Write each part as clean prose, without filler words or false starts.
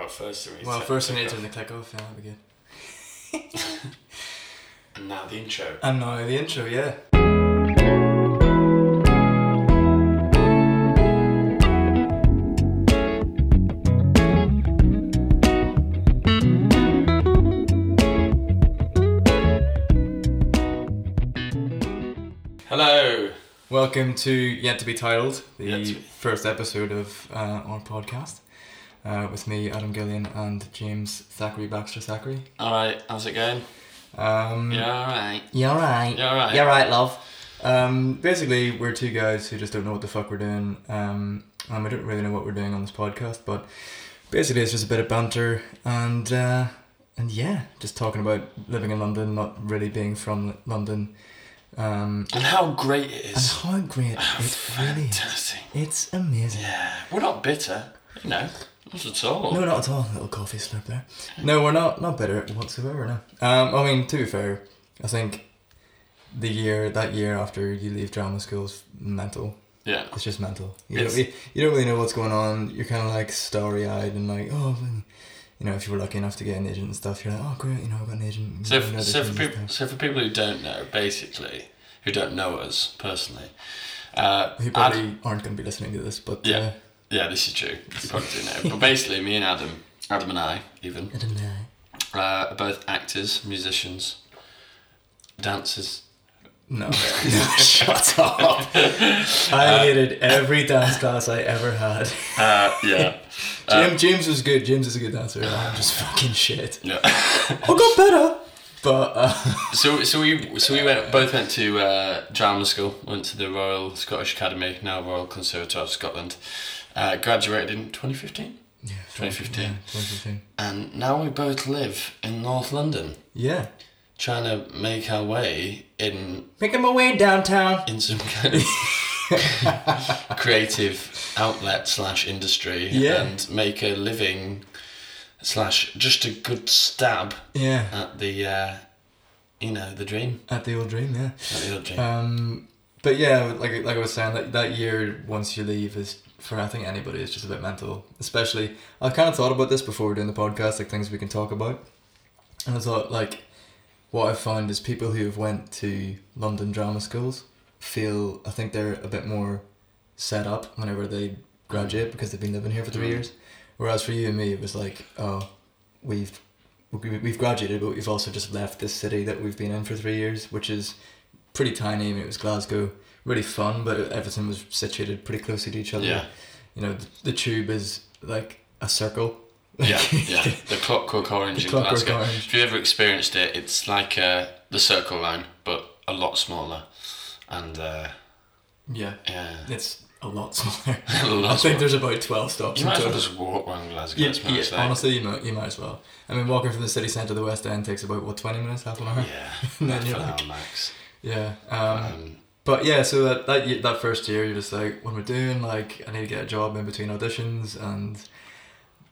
Well, first we need to turn the click off, yeah, that'd be good. And now the intro. And now the intro, yeah. Hello. Welcome to Yet to Be Titled, the first episode of our podcast. With me, Adam Gillian, and James Zachary Baxter-Zachary. Alright, how's it going? You're alright. You're alright. You're alright. You're alright, love. Basically, we're two guys who just don't know what the fuck we're doing, and we don't really know what we're doing on this podcast, but basically it's just a bit of banter, and yeah, just talking about living in London, not really being from London. And how great it is. And how great it really is. It's amazing. Yeah, we're not bitter, you know. Not at all. No, not at all. A little coffee slurp there. No, we're not bitter whatsoever, no. I mean, to be fair, I think that year after you leave drama school's mental. Yeah. It's just mental. You don't really know what's going on. You're kind of like starry-eyed and like, oh, you know, if you were lucky enough to get an agent and stuff, you're like, oh, great, you know, I've got an agent. So for people who don't know, basically, who don't know us personally. Who probably aren't going to be listening to this, but... Yeah. Yeah, this is true. You probably do know. But basically, me and Adam and I, are both actors, musicians, dancers. No, shut up. I hated every dance class I ever had. Yeah. James was good. James is a good dancer. I'm just fucking shit. Yeah. I got better. But we both went to drama school. Went to the Royal Scottish Academy, now Royal Conservatoire of Scotland. Graduated in 2015? Yeah, 2015. Yeah, 2015. And now we both live in North London. Yeah. Trying to make our way in... Making my way downtown. In some kind of creative outlet/industry. Yeah. And make a living / just a good stab at the, the dream. At the old dream, yeah. At the old dream. But yeah, like I was saying, that year once you leave is... For I think anybody, it's just a bit mental. Especially, I kind of thought about this before we were doing the podcast, like things we can talk about. And I thought, like, what I found is people who have went to London drama schools feel, I think they're a bit more set up whenever they graduate because they've been living here for 3 years. Whereas for you and me, it was like, oh, we've graduated, but we've also just left this city that we've been in for 3 years, which is pretty tiny. I mean, it was Glasgow. Really fun, but everything was situated pretty closely to each other. Yeah. You know, the tube is like a circle. Yeah, yeah. The clockwork orange in Glasgow. If you ever experienced it, it's like the Circle Line, but a lot smaller. And yeah, it's a lot smaller. I think there's about 12 stops. You might as well just walk around Glasgow. Yeah, honestly, you might as well. I mean, walking from the city centre to the West End takes about 20 minutes, half an hour. Yeah, then you're like, max. Yeah. But yeah, so that first year, you're just like, what am I doing? Like, I need to get a job in between auditions,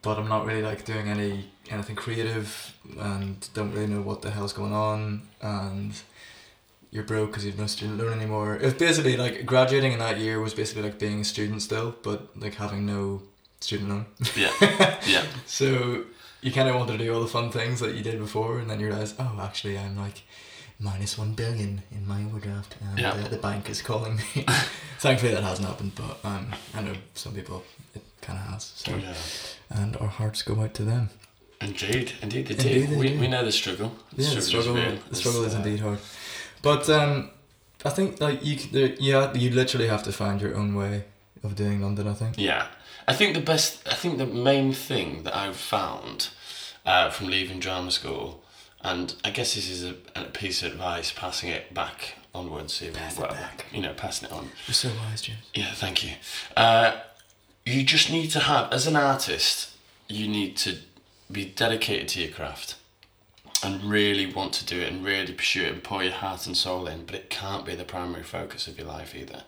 but I'm not really like doing anything creative, and don't really know what the hell's going on, and you're broke because you've no student loan anymore. It's basically like graduating in that year was basically like being a student still, but like having no student loan. Yeah. So you kind of wanted to do all the fun things that you did before, and then you realise, oh, actually, I'm like. -1 billion in my overdraft, and the bank is calling me. Thankfully, that hasn't happened, but I know some people it kind of has. So, yeah. And our hearts go out to them. Indeed, they do. We know the struggle. Yeah, the struggle is indeed hard. But I think like you literally have to find your own way of doing London. I think. Yeah, I think the main thing that I've found from leaving drama school. And I guess this is a piece of advice, passing it back onwards. Passing it on. You're so wise, James. Yeah, thank you. You just need to have, as an artist, you need to be dedicated to your craft and really want to do it and really pursue it and pour your heart and soul in, but it can't be the primary focus of your life either.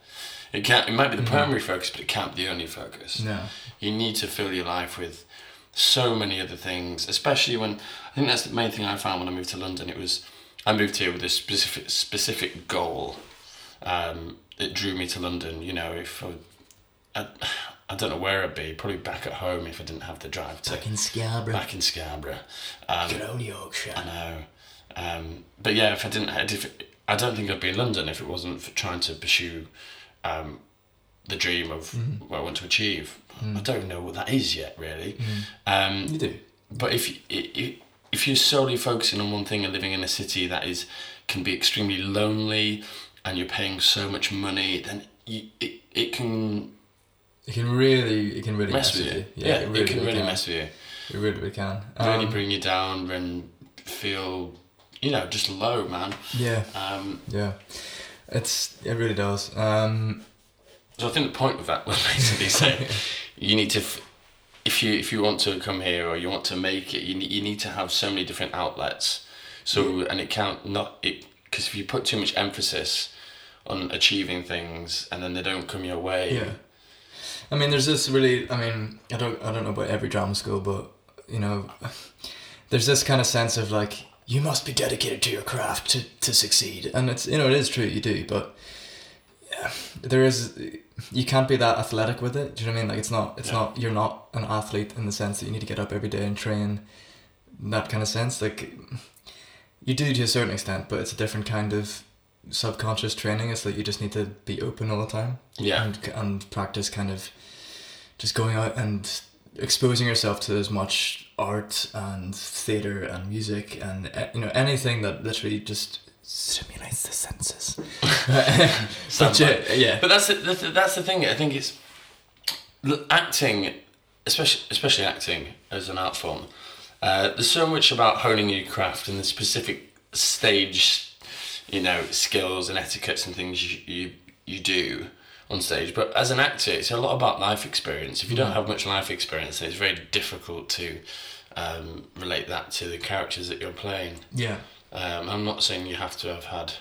It might be the primary focus, but it can't be the only focus. No. You need to fill your life with so many other things, especially when I think that's the main thing I found when I moved to London. It was I moved here with a specific goal. It drew me to London. You know, if I I don't know where I'd be, probably back at home if I didn't have the drive to... Back in Scarborough. Good old Yorkshire. I know. But yeah, if I didn't... I don't think I'd be in London if it wasn't for trying to pursue the dream of what I want to achieve. I don't know what that is yet, really. You do. But if you're solely focusing on one thing and living in a city that is can be extremely lonely and you're paying so much money, then it can really mess with you. Yeah, it can really mess with you. It really can. Really bring you down and feel, just low, man. Yeah. Yeah. It really does. So I think the point of that was basically saying you need to... If you want to come here or you want to make it, you need to have so many different outlets. So because if you put too much emphasis on achieving things and then they don't come your way. Yeah, I mean, there's this really. I mean, I don't know about every drama school, but there's this kind of sense of like you must be dedicated to your craft to succeed, and it's it is true you do, but yeah, there is. You can't be that athletic with it. Do you know what I mean? Like it's not. You're not an athlete in the sense that you need to get up every day and train. That kind of sense, like you do to a certain extent, but it's a different kind of subconscious training. It's like you just need to be open all the time. Yeah. And practice kind of just going out and exposing yourself to as much art and theatre and music and anything that literally just stimulates the senses. But that's the thing. I think it's acting, especially acting as an art form. There's so much about honing your craft and the specific stage, skills and etiquettes and things you do on stage. But as an actor, it's a lot about life experience. If you don't have much life experience, then it's very difficult to relate that to the characters that you're playing. Yeah. I'm not saying you have to have had,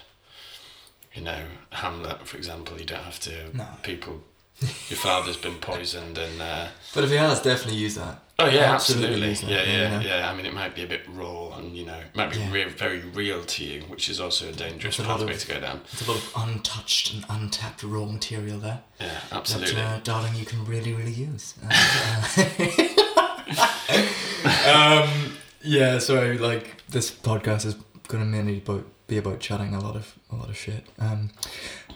Hamlet, for example. You don't have to. No. People, your father's been poisoned, and. But if he has, definitely use that. Oh yeah, absolutely. Yeah. I mean, it might be a bit raw, and it might be very real to you, which is also a dangerous pathway to go down. It's a lot of untouched and untapped raw material there. Yeah, absolutely. That, darling, you can really, really use. Yeah. Sorry, like this podcast is going to mainly be about chatting a lot of shit.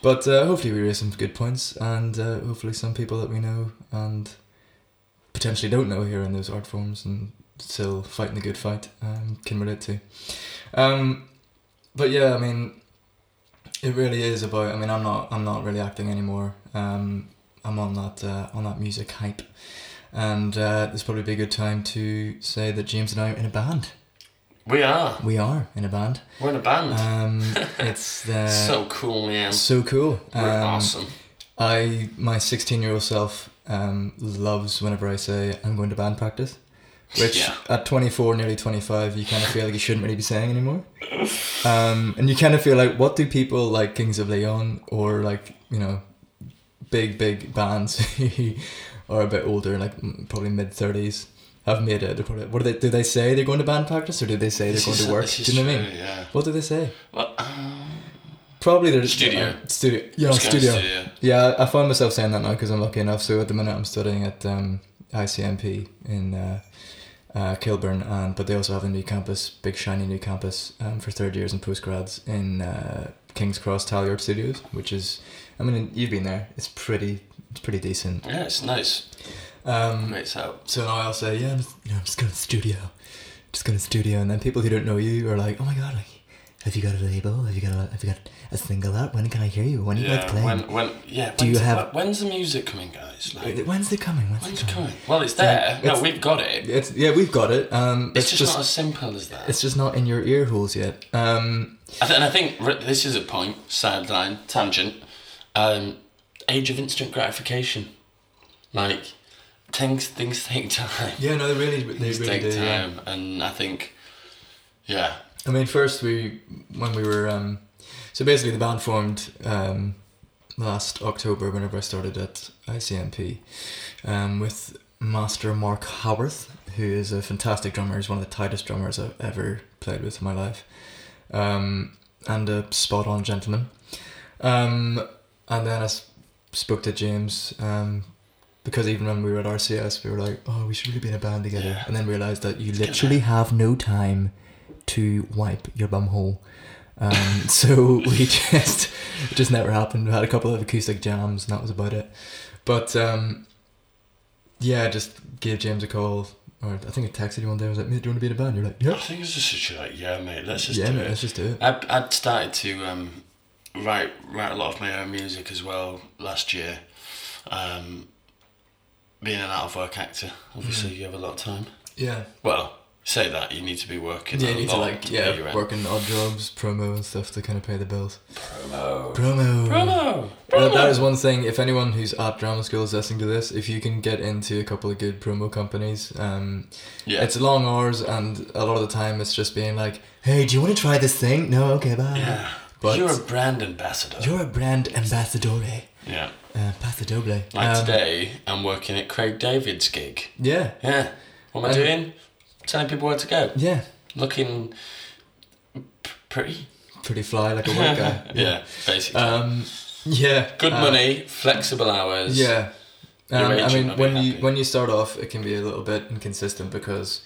But hopefully we raise some good points, and hopefully some people that we know and potentially don't know here in those art forms and still fighting the good fight can relate to. But yeah, I mean, it really is about. I mean, I'm not really acting anymore. I'm on that music hype, and this probably be a good time to say that James and I are in a band. We are in a band. We're in a band. It's so cool, man. So cool. We're awesome. My 16-year-old self loves whenever I say I'm going to band practice, which at 24, nearly 25, you kind of feel like you shouldn't really be saying anymore. And you kind of feel like, what do people like Kings of Leon or like big bands who are a bit older, like probably mid-30s. Have made it. What do they say? They're going to band practice, or do they say they're going to work? Do you know what I mean? Yeah. What do they say? Well, probably they're studio. Yeah, studio. Yeah, I find myself saying that now because I'm lucky enough. So at the minute I'm studying at ICMP in Kilburn, but they also have a new campus, big shiny new campus for third years and postgrads in Kings Cross Tailor Studios, which is, I mean, you've been there. It's pretty decent. Yeah, it's nice. So now I'll say, I'm just going to the studio. And then people who don't know you are like, oh my god, like, have you got a label? Have you got a single out? When can I hear you? When are you guys playing? When's the music coming, guys? Like, when's it coming? Well, it's there. We've got it. We've got it. It's just not as simple as that. It's just not in your ear holes yet. And I think this is a point, sideline, tangent, age of instant gratification. Like, things take time. Yeah, no, they really take time. Yeah. And I think, I mean, first when we were, so basically the band formed last October whenever I started at ICMP with Master Mark Haworth, who is a fantastic drummer. He's one of the tightest drummers I've ever played with in my life, and a spot-on gentleman. And then I spoke to James Because even when we were at RCS, we were like, oh, we should really be in a band together. Yeah. And then realised that you literally have no time to wipe your bumhole. So we just... It just never happened. We had a couple of acoustic jams and that was about it. But, yeah, I just gave James a call. Or I think I texted you one day. I was like, mate, do you want to be in a band? You're like, yeah. I think it was just like, yeah, mate, let's just do it. Yeah, mate, let's just do it. I'd started to write a lot of my own music as well last year. Being an out-of-work actor, obviously, you have a lot of time. Yeah. Well, say that, you need to be working. Yeah, you need to, working odd jobs, promo and stuff to kind of pay the bills. Promo! That is one thing, if anyone who's at drama school is listening to this, if you can get into a couple of good promo companies, it's long hours, and a lot of the time it's just being like, hey, do you want to try this thing? No, okay, bye. Yeah. But you're a brand ambassador. You're a brand ambassadore. Yeah. Path doble. Like today, I'm working at Craig David's gig. Yeah. Yeah. What am I doing? Telling people where to go. Yeah. Looking pretty. Pretty fly, like a white guy. Yeah, basically. Yeah. Good money, flexible hours. Yeah. I mean, when you start off, it can be a little bit inconsistent because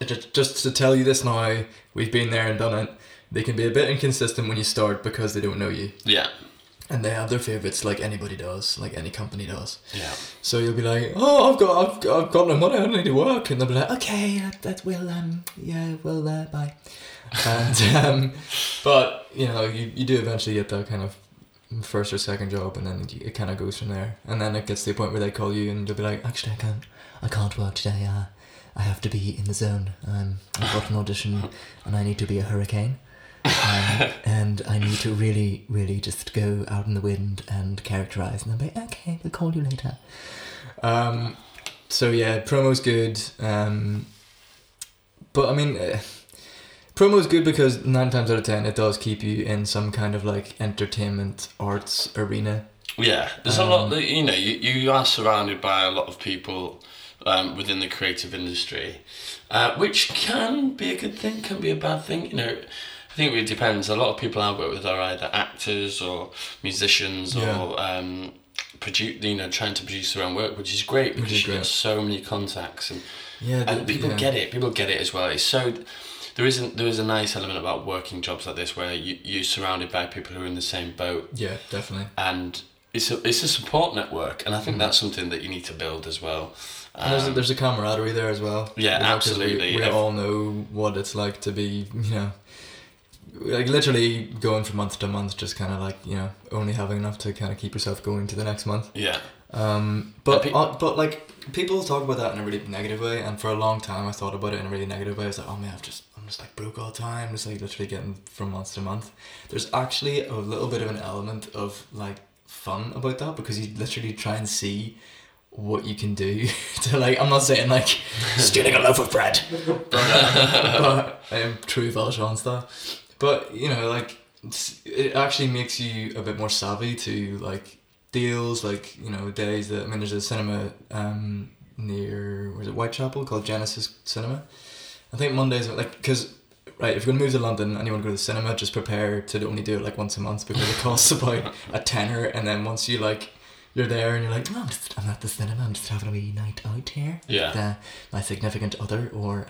just to tell you this now, we've been there and done it. They can be a bit inconsistent when you start because they don't know you. Yeah. And they have their favourites like anybody does, like any company does. Yeah. So you'll be like, oh, I've got no money, I don't need to work. And they'll be like, okay, that will, bye. And, but, you know, you do eventually get that kind of first or second job, and then it kind of goes from there. And then it gets to the point where they call you and you'll be like, actually, I can't work today. I have to be in the zone. I've got an audition and I need to be a hurricane. And I need to really, really just go out in the wind and characterise. And I'm like, okay, we'll call you later. So yeah, promo's good. But I mean, promo's good because 9 times out of 10, it does keep you in some kind of like entertainment arts arena. Yeah, there's a lot that, you know, you are surrounded by a lot of people within the creative industry, which can be a good thing, can be a bad thing, you know. I think it depends. A lot of people I work with are either actors or musicians or trying to produce their own work, which is great because you get so many contacts and people get it. People get it as well. It's so there is a nice element about working jobs like this where you're surrounded by people who are in the same boat. Yeah, definitely. And it's a support network, and I think that's something that you need to build as well. And there's a camaraderie there as well. Yeah, absolutely. We all know what it's like to be, you know. Like literally going from month to month, just kind of like, you know, only having enough to kind of keep yourself going to the next month. Yeah. But like people talk about that in a really negative way, and for a long time I thought about it in a really negative way. I was like, oh man, I'm just like broke all the time. I'm just like literally getting from month to month. There's actually a little bit of an element of like fun about that because you literally try and see what you can do to like, I'm not saying like stealing a loaf of bread, but I am true Valjean stuff. But, you know, like, it actually makes you a bit more savvy to, like, deals, like, you know, days that... I mean, there's a cinema near, was it Whitechapel, called Genesis Cinema. I think Mondays, like, because, right, if you're going to move to London and you want to go to the cinema, just prepare to only do it, like, once a month because it costs about £10, and then once you, like... You're there and you're like, no, I'm at the cinema, I'm just having a wee night out here. Yeah. With, my significant other or...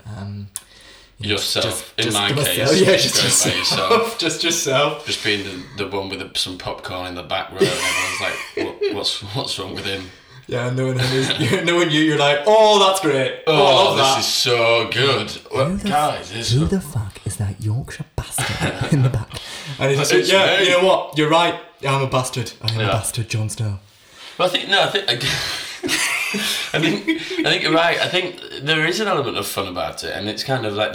yourself, just, in my case. Yeah, just going by yourself. Just yourself. Just being the one with some popcorn in the back row, and everyone's like, what's wrong with him? Yeah, knowing you, you're like, oh, that's great. Oh, this is so good. Who the fuck is that Yorkshire bastard in the back? And he's just like, yeah, you know what? You're right. I'm a bastard. I am a bastard, Jon Snow. Well, I think you're right. I think there is an element of fun about it, and it's kind of like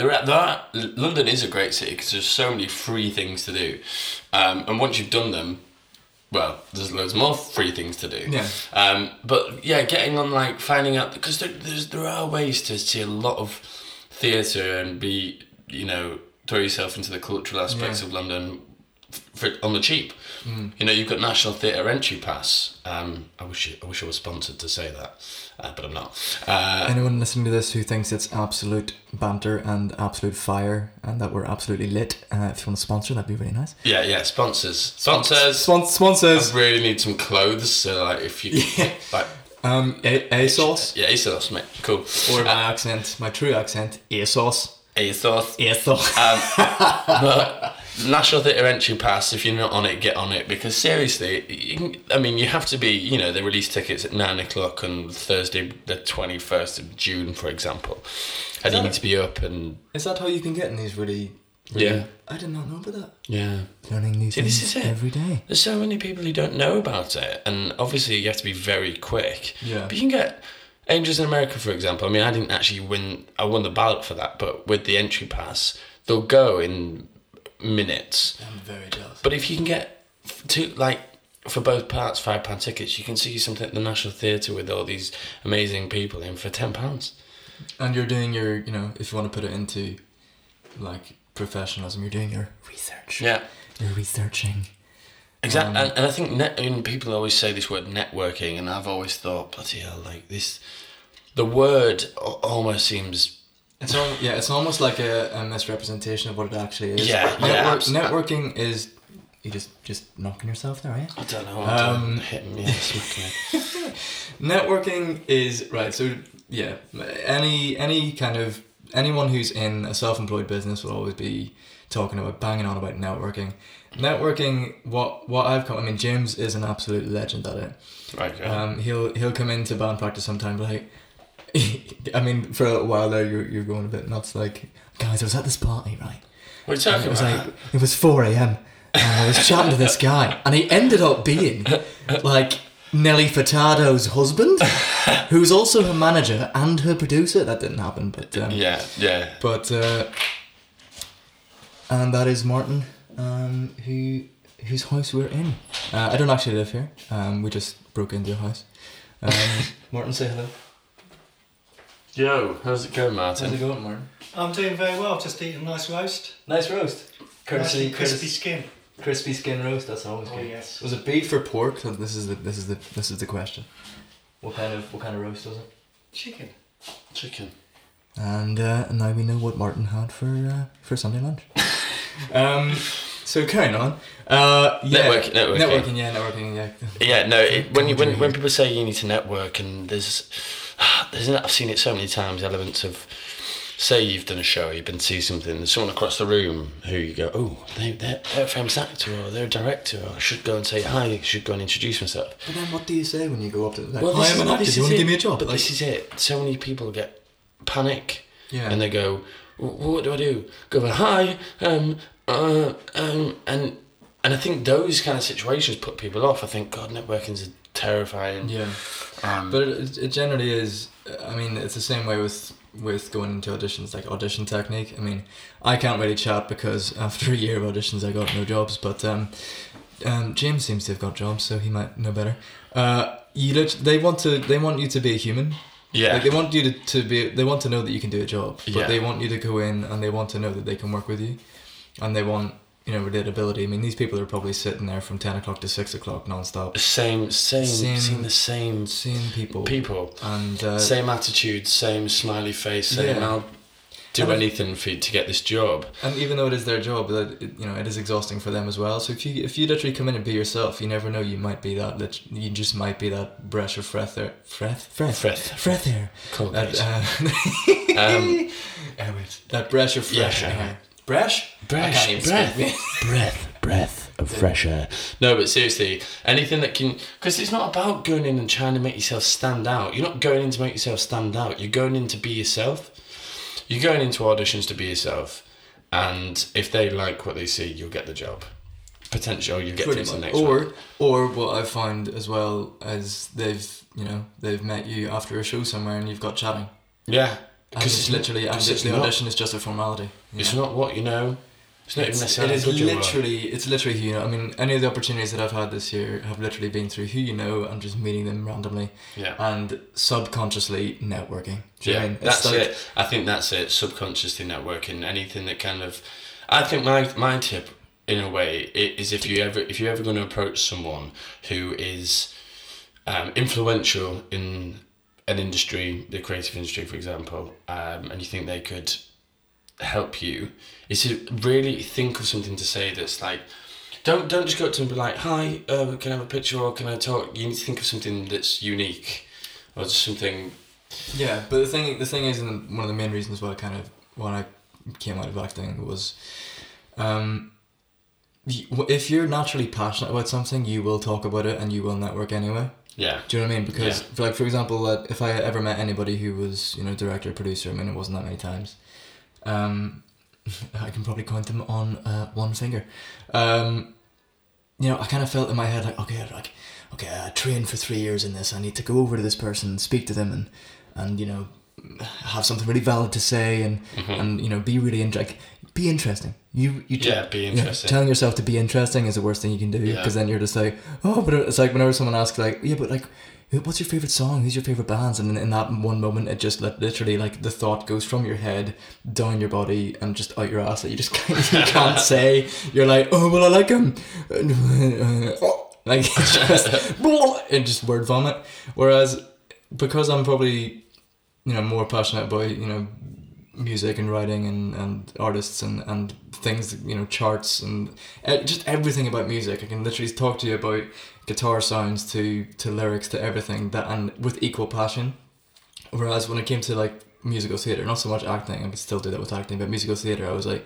London is a great city because there's so many free things to do, and once you've done them, well, there's loads more free things to do. Yeah. But yeah, getting on like finding out because there are ways to see a lot of theatre and be, you know, throw yourself into the cultural aspects of London. On the cheap, you know, you've got National Theatre Entry Pass. I wish I was sponsored to say that, but I'm not. Anyone listening to this who thinks it's absolute banter and absolute fire, and that we're absolutely lit, if you want to sponsor, that'd be really nice. Yeah, sponsors. I really need some clothes. So like, if you, like. ASOS. Yeah, ASOS, mate. Cool. Or my accent, my true accent, ASOS. ASOS. ASOS. But National Theatre Entry Pass, if you're not on it, get on it, because seriously, you have to be, they release tickets at 9 o'clock on Thursday the 21st of June, for example. And you need to be up and... Is that how you can get in these really? Yeah. I did not know about that. Yeah. Learning these things every day. There's so many people who don't know about it, and obviously you have to be very quick. Yeah. But you can get... Angels in America, for example. I mean, I didn't actually win... I won the ballot for that, but with the entry pass, they'll go in... minutes. I'm very jealous. But if you can get for both parts £5 tickets, you can see something at the National Theatre with all these amazing people in for £10. And you're doing your, if you want to put it into professionalism, you're doing your research. Yeah. You're researching. Exactly. And I think people always say this word networking, and I've always thought, bloody hell, the word almost seems... It's almost like a misrepresentation of what it actually is. Yeah, networking is you just knocking yourself there, right? I don't know. I'm hitting me. Networking is right. So yeah, anyone who's in a self-employed business will always be banging on about networking. Networking. What I've come. I mean, James is an absolute legend at it. Right. Yeah. He'll come into band practice sometime, but like. I mean, for a while there, you're going a bit nuts. Like, guys, I was at this party, right? What are you talking about? It was 4 a.m. and I was chatting to this guy, and he ended up being Nelly Furtado's husband, who's also her manager and her producer. That didn't happen, but yeah. But and that is Martin, whose house we're in. I don't actually live here. We just broke into your house. Martin, say hello. Yo, how's it going, Martin? How's it going, Martin? I'm doing very well, just eating a nice roast. Nice roast? Courtesy crispy skin. Crispy skin roast, that's always good. Oh, yes. Was it beef or pork? This is the question. What kind of roast was it? Chicken. And now we know what Martin had for Sunday lunch. So carrying on. Networking. Yeah, no. When people say you need to network, and there's I've seen it so many times. Elements of, say you've done a show, you've been to see something, there's someone across the room who you go, oh, they're a famous actor, or they're a director, or I should go and say hi. I should go and introduce myself. But then what do you say when you go up to them? Well, I am an actor. Do you want to give me a job? But this is it. So many people get panic. Yeah. And they go, what do I do? Go hi. And I think those kind of situations put people off. I think, God, networking's terrifying. Yeah. But it generally is. I mean, it's the same way with going into auditions, like audition technique. I mean, I can't really chat because after a year of auditions, I got no jobs. But James seems to have got jobs, so he might know better. They want you to be a human. Yeah. They want you They want to know that you can do a job. But they want you to go in, and they want to know that they can work with you. And they want, relatability. I mean, these people are probably sitting there from 10 o'clock to 6 o'clock non-stop. Same people. And same attitude, same smiley face, same I'll do anything for you to get this job. And even though it is their job, it is exhausting for them as well. So if you literally come in and be yourself, you never know, you might be that, you just might be that Bresh or Freth. Cool. That Bresh or Freth hair. Breath of fresh air. No, but seriously, anything that can... Because it's not about going in and trying to make yourself stand out. You're not going in to make yourself stand out. You're going in to be yourself. You're going into auditions to be yourself. And if they like what they see, you'll get the job. Potential, you'll get to the next one. Or what I've found as well is they've met you after a show somewhere and you've got chatting. Yeah. Because it's literally, the audition is just a formality. Yeah. It's not what you know. It's not even necessarily what you know. It's literally who you know. I mean, any of the opportunities that I've had this year have literally been through who you know and just meeting them randomly. Yeah. And subconsciously networking. Yeah, I mean? That's it. I think that's it. Subconsciously networking. Anything that kind of, I think my tip in a way is if you're ever going to approach someone who is influential in an industry, the creative industry, for example, and you think they could help you, is to really think of something to say that's like, don't just go up to them and be like, hi, can I have a picture or can I talk? You need to think of something that's unique or something. Yeah, but the thing is, and one of the main reasons why I came out of acting was, if you're naturally passionate about something, you will talk about it and you will network anyway. Yeah. Do you know what I mean? Because, like, for example, if I ever met anybody who was, director, producer, I mean, it wasn't that many times. I can probably count them on one finger. I kind of felt in my head like, okay, I trained for 3 years in this. I need to go over to this person, speak to them, and have something really valid to say, and be really be interesting. Be interesting. Telling yourself to be interesting is the worst thing you can do, because then you're just like, oh, but it's like whenever someone asks what's your favourite song? Who's your favourite bands? And in that one moment, it just literally the thought goes from your head down your body and just out your ass that you just can't say. You're like, oh, well, I like him. Just word vomit. Whereas because I'm probably more passionate about music and writing and artists and things, charts and just everything about music. I can literally talk to you about guitar sounds to lyrics to everything that, and with equal passion. Whereas when it came to musical theatre, not so much acting, I could still do that with acting, but musical theatre, I was like,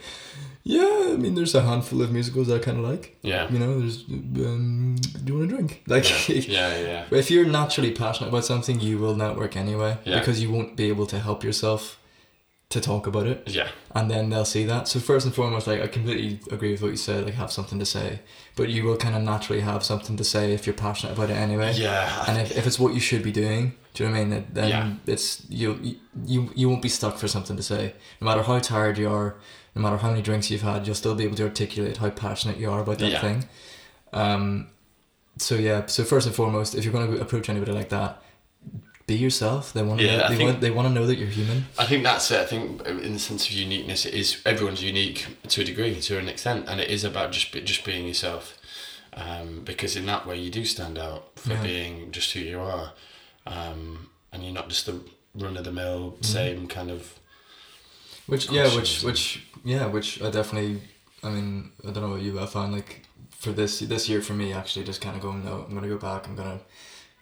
yeah, I mean, there's a handful of musicals that I kind of like. Yeah. There's, do you want a drink? If you're naturally passionate about something, you will network anyway, because you won't be able to help yourself to talk about it. Yeah. And then they'll see that. So first and foremost, I completely agree with what you said, have something to say. But you will kind of naturally have something to say if you're passionate about it anyway. Yeah. And if it's what you should be doing, do you know what I mean? Then it's you won't be stuck for something to say. No matter how tired you are, no matter how many drinks you've had, you'll still be able to articulate how passionate you are about that thing. So first and foremost, if you're going to approach anybody like that, be yourself. They want to know that you're human. I think that's it. I think in the sense of uniqueness, it is, everyone's unique to a degree, to an extent, and it is about just being yourself, because in that way you do stand out for being just who you are, and you're not just the run of the mill same kind of. Which I definitely. I mean, I don't know what you, but I found for this year for me actually just kind of going, no, I'm gonna go back. I'm gonna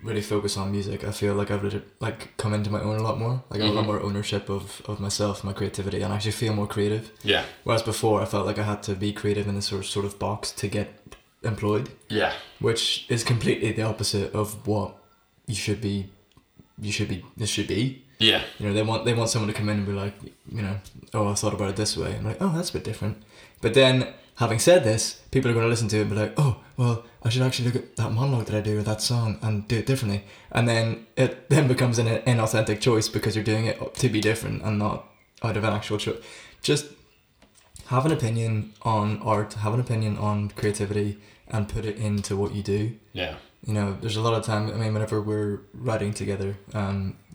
really focus on music. I feel like I've come into my own a lot more. I have a lot more ownership of myself, my creativity, and I actually feel more creative. Yeah. Whereas before I felt like I had to be creative in this sort of box to get employed. Yeah. Which is completely the opposite of what this should be. Yeah. They want someone to come in and be like, oh, I thought about it this way. I'm like, oh, that's a bit different. But then having said this, people are going to listen to it and be like, oh, well, I should actually look at that monologue that I do or that song and do it differently. And then it then becomes an inauthentic choice because you're doing it to be different and not out of an actual choice. Just have an opinion on art, have an opinion on creativity and put it into what you do. Yeah. There's a lot of time, whenever we're writing together,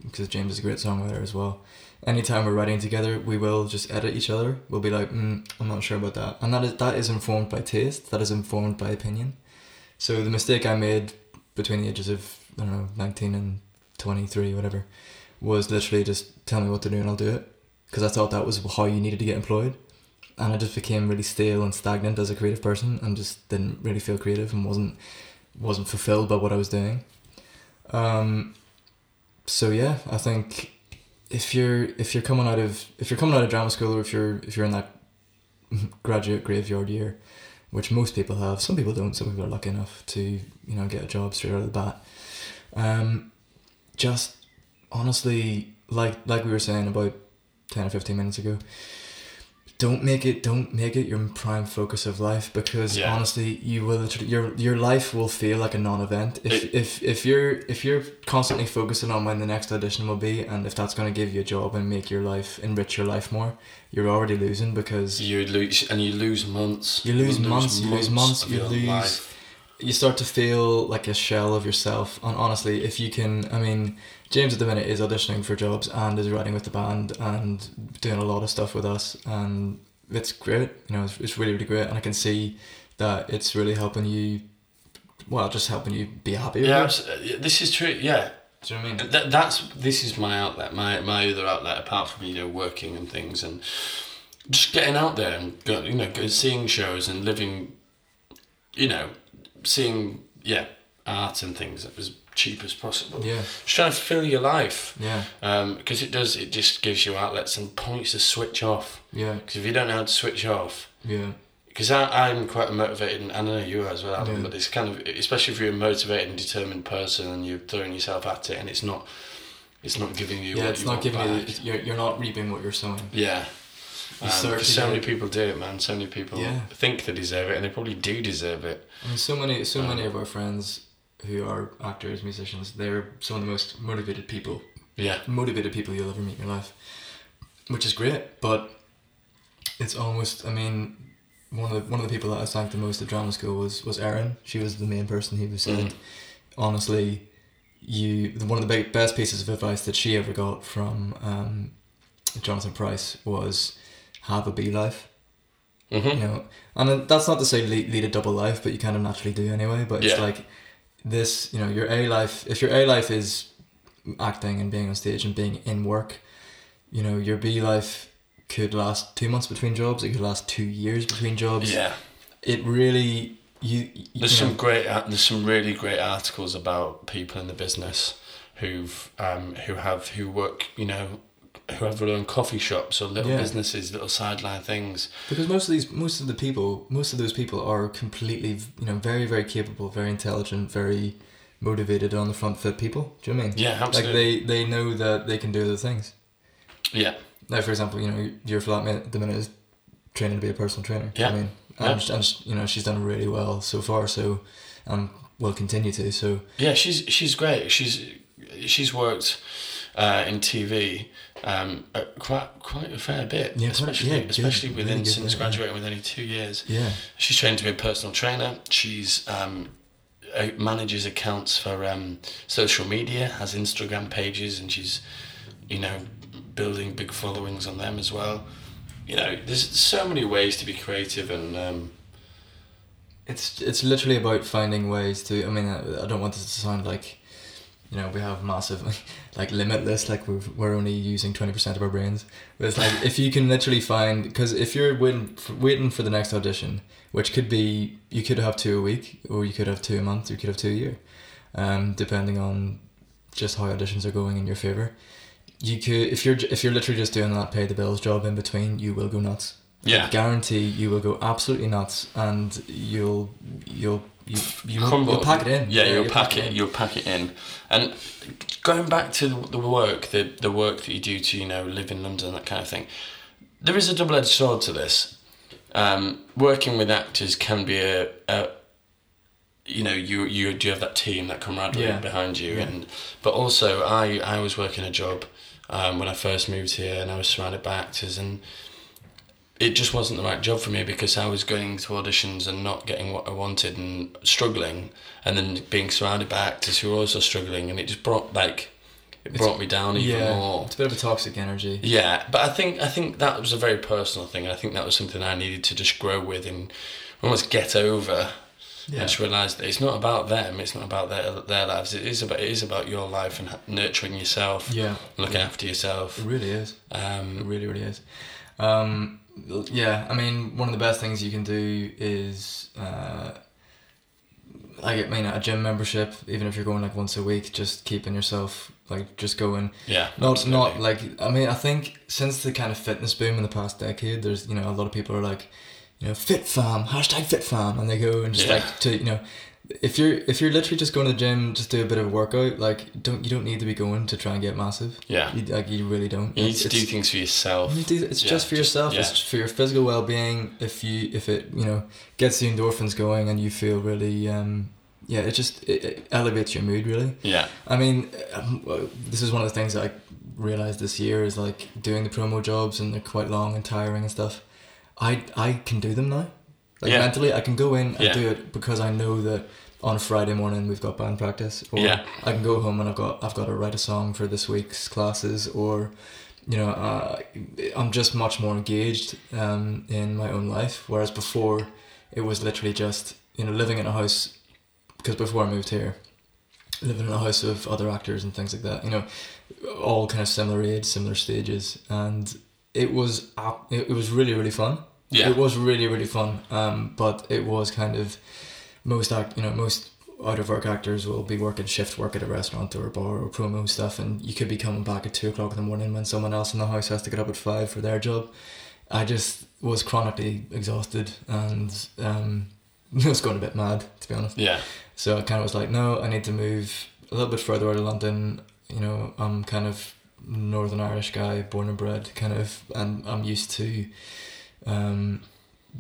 because James is a great songwriter as well, anytime we're writing together, we will just edit each other. We'll be like, I'm not sure about that. And that is informed by taste. That is informed by opinion. So the mistake I made between the ages of, 19 and 23, whatever, was literally just tell me what to do and I'll do it. Because I thought that was how you needed to get employed. And I just became really stale and stagnant as a creative person and just didn't really feel creative and wasn't fulfilled by what I was doing. I think... If you're coming out of drama school, or if you're in that graduate graveyard year, which most people have, some people don't. Some people are lucky enough to get a job straight out of the bat. Just honestly, like we were saying about 10 or 15 minutes ago, don't make it your prime focus of life, because honestly, you will literally, your life will feel like a non-event if you're constantly focusing on when the next audition will be and if that's going to give you a job and make your life, enrich your life more. You're already losing, because you lose months. You start to feel like a shell of yourself. And honestly, if you can, James at the minute is auditioning for jobs and is writing with the band and doing a lot of stuff with us, and it's great. It's really, really great, and I can see that it's really helping you. Well, just helping you be happy. Yeah, this is true. Yeah, do you know what I mean? This is my outlet, my other outlet apart from working and things, and just getting out there and seeing shows and living, seeing art and things. It was cheap as possible. Yeah. Just trying to fill your life. Yeah. Because it just gives you outlets and points to switch off. Yeah. Because if you don't know how to switch off. Yeah. Because I'm quite motivated, and I know you are as well, Adam, yeah. But it's kind of, especially if you're a motivated and determined person and you're throwing yourself at it and it's not giving you what you want. Yeah, it's not giving you, you're not reaping what you're sowing. Yeah. So many people do it, man. So many people think they deserve it, and they probably do deserve it. I mean, so many of our friends who are actors, musicians, they're some of the most motivated people. Yeah. Motivated people you'll ever meet in your life, which is great, but it's almost, I mean... One of the people that I thanked the most at drama school was Erin. She was the main person who said, honestly, one of the best pieces of advice that she ever got from Jonathan Price was, have a B life. Mm-hmm. You know, and that's not to say lead a double life, but you kind of naturally do anyway. But it's like this, you know, your A life. If your A life is acting and being on stage and being in work, you know, your B life could last 2 months between jobs. It could last 2 years between jobs. Yeah, it really there's some really great articles about people in the business who have their own coffee shops or little businesses, little sideline things. Because most of those people are completely very very capable, very intelligent, very motivated, on the front foot people. Do you know what I mean? Yeah, absolutely. Like they know that they can do other things. Yeah. Now, for example, your flatmate at the minute is training to be a personal trainer. Yeah. I mean, and she's done really well so far, so, and will continue to, so. Yeah, she's great. She's worked in TV quite a fair bit, since graduating with only 2 years. Yeah. She's trained to be a personal trainer. She's manages accounts for social media, has Instagram pages, and she's, building big followings on them as well. There's so many ways to be creative, and it's literally about finding ways to. I mean, I don't want this to sound like we have massive, like, limitless, like we're only using 20% of our brains. But it's like if you can literally find, because if you're waiting for the next audition, which could be, you could have 2 a week, or you could have 2 a month, or you could have 2 a year, depending on just how auditions are going in your favour. You could, if you're literally just doing that pay the bills job in between, you will go nuts. Yeah, I guarantee you will go absolutely nuts, and you'll pack it in. Yeah, you'll pack it in. And going back to the work that you do to live in London, that kind of thing, there is a double-edged sword to this. Working with actors can be you do have that team, that camaraderie behind you, but also I was working a job. When I first moved here, and I was surrounded by actors, and it just wasn't the right job for me, because I was going to auditions and not getting what I wanted and struggling, and then being surrounded by actors who were also struggling, and it just brought me down even more. It's a bit of a toxic energy. Yeah, but I think that was a very personal thing, and I think that was something I needed to just grow with and almost get over. Yeah. And to realise that it's not about them, it's not about their lives. It is about your life and nurturing yourself. Yeah, looking after yourself. It really is. It really, really is. I mean, one of the best things you can do is, a gym membership. Even if you're going like once a week, just keeping yourself just going. Yeah. I think since the kind of fitness boom in the past decade, there's a lot of people are like, fit fam, hashtag fit fam, and they go and just if you're literally just going to the gym, just do a bit of a workout. You don't need to be going to try and get massive. Yeah, you really don't. You need to do things for yourself. It's just for yourself. Yeah. It's for your physical well-being. If it gets the endorphins going and you feel really it elevates your mood really. Yeah. I mean, this is one of the things that I realized this year is doing the promo jobs, and they're quite long and tiring and stuff. I can do them now. Mentally, I can go in and do it, because I know that on Friday morning we've got band practice, or I can go home and I've got to write a song for this week's classes, or I'm just much more engaged in my own life. Whereas before, it was literally just living in a house, because before I moved here, living in a house of other actors and things like that. All kind of similar age, similar stages, and it was really, really fun. Yeah. It was really, really fun. But it was kind of most out of work actors will be working shift work at a restaurant or a bar or promo stuff, and you could be coming back at 2 o'clock in the morning when someone else in the house has to get up at 5 for their job. I just was chronically exhausted and I was going a bit mad, to be honest. Yeah. So I kind of was like, no, I need to move a little bit further out of London. You know, I'm kind of Northern Irish guy, born and bred, kind of, and I'm used to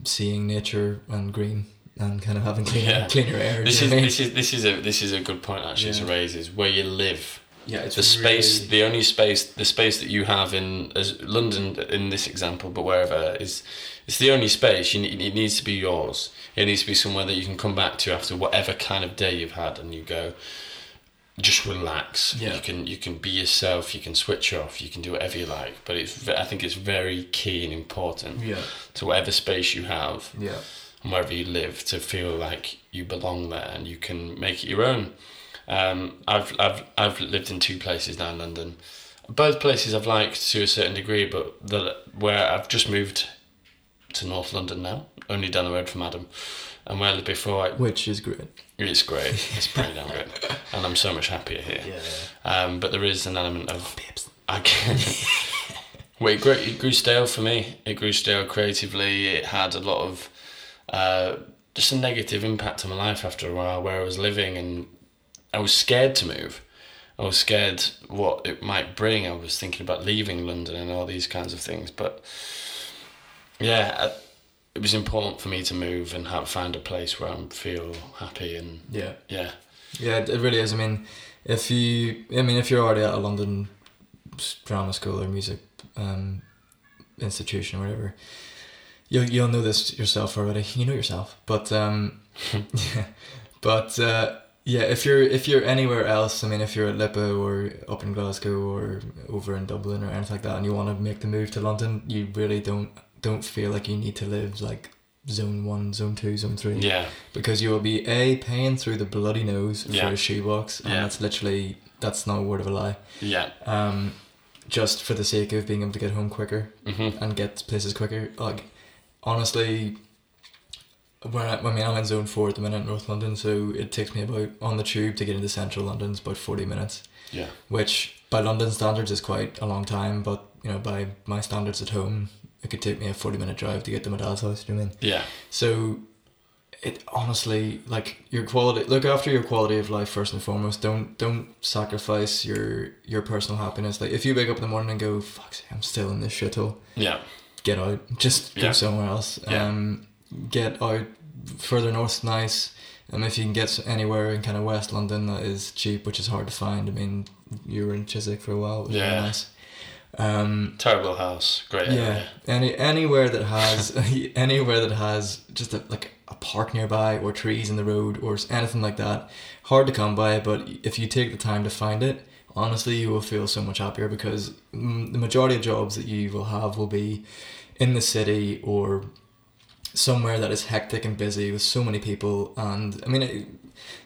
seeing nature and green and kind of having cleaner air. This is a good point actually to raise, is where you live. Yeah, it's the space, really... the space that you have in as London in this example, but wherever, is it's the only space. It needs to be yours. It needs to be somewhere that you can come back to after whatever kind of day you've had, and you go, just relax. Yeah. You can be yourself. You can switch off. You can do whatever you like. But I think it's very key and important to whatever space you have and wherever you live, to feel like you belong there and you can make it your own. I've lived in two places now in London. Both places I've liked to a certain degree, but where I've just moved to North London now, only down the road from Adam, and where I lived before. Which is great. It's great. It's pretty damn great, and I'm so much happier here. Yeah. But there is an element of it grew stale for me. It grew stale creatively. It had a lot of just a negative impact on my life after a while, where I was living and. I was scared to move. I was scared what it might bring. I was thinking about leaving London and all these kinds of things. But it was important for me to move and find a place where I feel happy and yeah. It really is. I mean, if you're already at a London drama school or music institution or whatever, you'll know this yourself already. You know yourself, but yeah, if you're anywhere else, I mean, if you're at Lippa or up in Glasgow or over in Dublin or anything like that, and you want to make the move to London, you really don't feel like you need to live like zone 1, zone 2, zone 3. Yeah. Because you will be paying through the bloody nose for a shoebox, and that's not a word of a lie. Yeah. Just for the sake of being able to get home quicker and get to places quicker. Like, honestly. I'm in zone 4 at the minute, North London, so it takes me about, on the tube to get into central London, it's about 40 minutes. Yeah. Which, by London standards, is quite a long time, but, you know, by my standards at home, it could take me a 40-minute drive to get to my dad's house, do you know what I mean? Yeah. So, it honestly, like, your quality, look after your quality of life first and foremost, don't sacrifice your personal happiness. Like, if you wake up in the morning and go, fuck, I'm still in this shithole. Yeah. Get out, just go somewhere else. Yeah. Get out further north's nice, and if you can get anywhere in kind of West London that is cheap, which is hard to find. I mean, you were in Chiswick for a while, which was really nice. Terrible house, great area. Anywhere that has just a park nearby or trees in the road or anything like that, hard to come by, but if you take the time to find it, honestly, you will feel so much happier, because the majority of jobs that you will have will be in the city or somewhere that is hectic and busy with so many people. And I mean,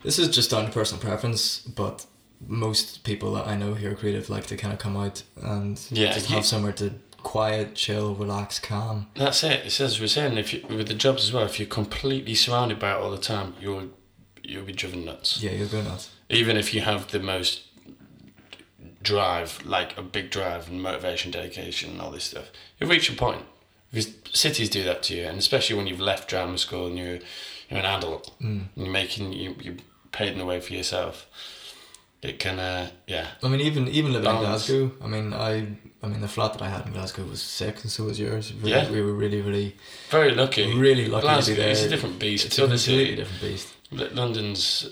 this is just down to personal preference, but most people that I know here are creative, like to kind of come out and just have somewhere to quiet, chill, relax, calm. That's it. It's as we're saying, with the jobs as well, if you're completely surrounded by it all the time, you'll be driven nuts. Yeah, you'll go nuts. Even if you have the most drive, like a big drive and motivation, dedication and all this stuff, you'll reach a point. Because cities do that to you, and especially when you've left drama school and you're an adult, and you're paving the way for yourself. It can, I mean, even living in Glasgow. I mean, I mean, the flat that I had in Glasgow was sick, and so was yours. We were really, really very lucky. Really lucky Glasgow, to be there. It's a different beast. It's a completely different beast. London's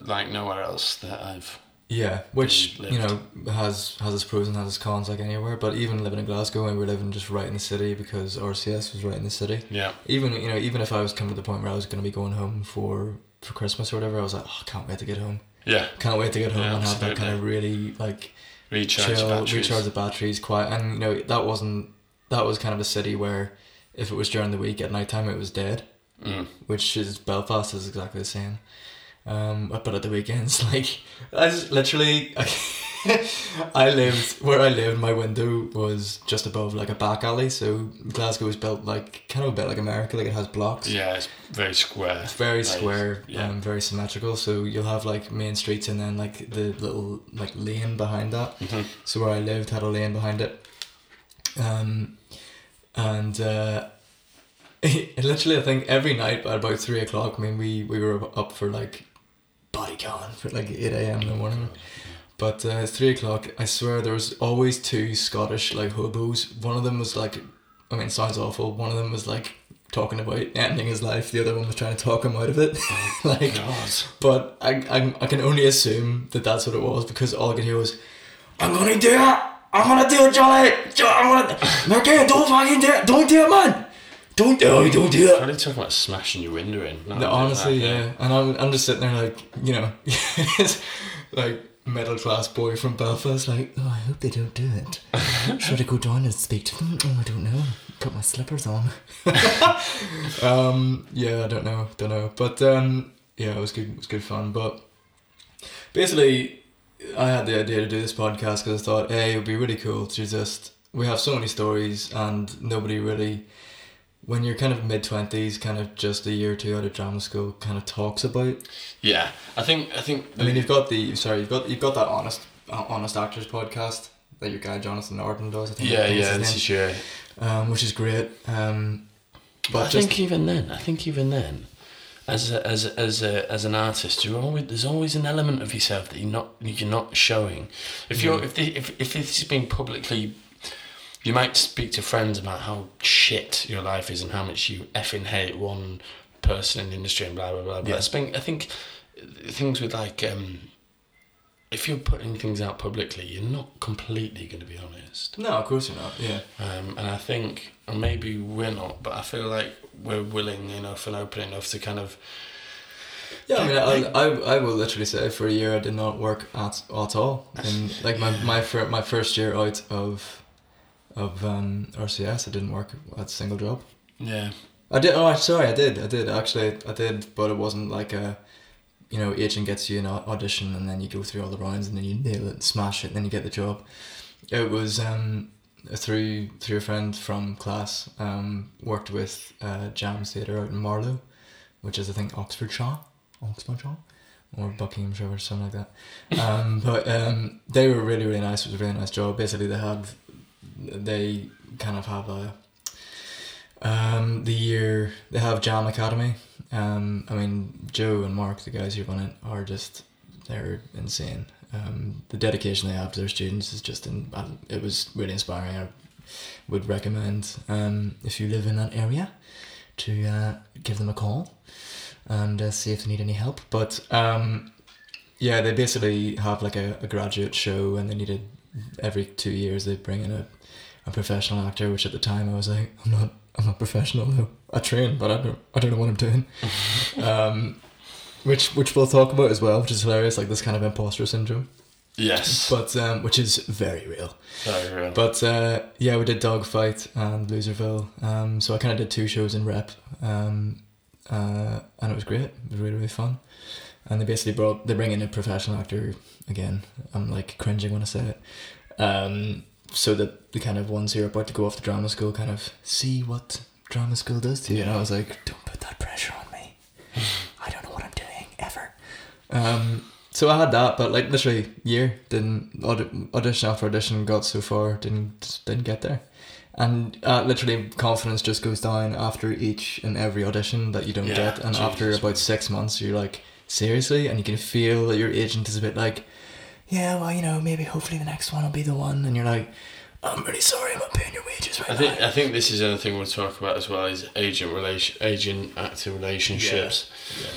like nowhere else that I've. Yeah, which, you know, has its pros and has its cons like anywhere, but even living in Glasgow, and we're living just right in the city because RCS was right in the city. Yeah. Even if I was coming to the point where I was going to be going home for Christmas or whatever, I was like, oh, can't wait to get home. Yeah. Can't wait to get home and have that kind of really, like, recharge the batteries, quiet. And, you know, that was kind of a city where if it was during the week at night time, it was dead, which is Belfast is exactly the same. But at the weekends, like, I just literally, where I lived, my window was just above, like, a back alley, so Glasgow is built, like, kind of a bit like America, like, it has blocks. Yeah, it's very square. It's very square, yeah. Very symmetrical, so you'll have, like, main streets and then, like, the little, like, lane behind that. Mm-hmm. So where I lived had a lane behind it. Literally, I think every night at about 3 o'clock, I mean, we were up for, like, bodycon for like 8 a.m. in the morning, but 3 o'clock, I swear there was always two Scottish, like, hobos. One of them was like, I mean, it sounds awful, one of them was like talking about ending his life, the other one was trying to talk him out of it. Like, God. But I can only assume that that's what it was, because all I could hear was, "I'm gonna do it, I'm gonna do it, Johnny, I'm gonna, okay, don't fucking do it, don't do it, man. Don't do it, don't do it." Probably talking about smashing your window in. No, honestly, that, yeah. And I'm just sitting there like, you know, like middle class boy from Belfast, like, "Oh, I hope they don't do it. Should I go down and speak to them? Oh, I don't know. Put my slippers on." Yeah, I don't know. But yeah, it was good fun. But basically, I had the idea to do this podcast because I thought, hey, it would be really cool to just, we have so many stories and nobody really, when you're kind of mid-20s, kind of just a year or two out of drama school, kind of talks about. Yeah, I think. I mean, you've got that honest Actors podcast that your guy Jonathan Norton does. I think. Yeah, this is your. Which is great. But I think even then, as an artist, there's always an element of yourself that you're not showing. If this is being publicly. You might speak to friends about how shit your life is and how much you effing hate one person in the industry and blah, blah, blah. Yeah. But I think things with, like, if you're putting things out publicly, you're not completely going to be honest. No, of course you're not, yeah. And I think, and maybe we're not, but I feel like we're willing enough and open enough to kind of... Yeah, I mean, I will literally say for a year I did not work at all. And, like, my first year out of RCS, I didn't work at a single job. Yeah. I did, but it wasn't like a, agent gets you an audition and then you go through all the rounds and then you nail it and smash it and then you get the job. It was through a friend from class, worked with Jam Theatre out in Marlow, which is, I think, Oxfordshire? Or Buckinghamshire or something like that. But they were really, really nice. It was a really nice job. Basically, they kind of have a they have Jam Academy. I mean, Joe and Mark, the guys who run it, are just, they're insane. The dedication they have to their students is just it was really inspiring. I would recommend if you live in that area to give them a call and see if they need any help. But yeah, they basically have like a graduate show, and they needed, every 2 years they bring in a professional actor, which at the time I was like, I'm not professional, no. I train, but I don't know what I'm doing. Which we'll talk about as well, which is hilarious, like this kind of imposter syndrome. Yes. But which is very real. Very real. But yeah, we did Dogfight and Loserville. So I kinda did two shows in rep. And it was great. It was really, really fun. And they basically bring in a professional actor again. I'm like cringing when I say it. So the kind of ones who are about to go off to drama school kind of see what drama school does to you. Yeah. And I was like, don't put that pressure on me. I don't know what I'm doing, ever. So I had that, but like literally year, didn't audition after audition, got so far, didn't get there. And literally confidence just goes down after each and every audition that you don't get. And Jesus. After about 6 months, you're like, seriously? And you can feel that your agent is a bit like, yeah, well, maybe hopefully the next one will be the one. And you're like, I'm really sorry, I'm not paying your wages right now. I think this is another thing we'll talk about as well, is agent-actor relationships. Yeah.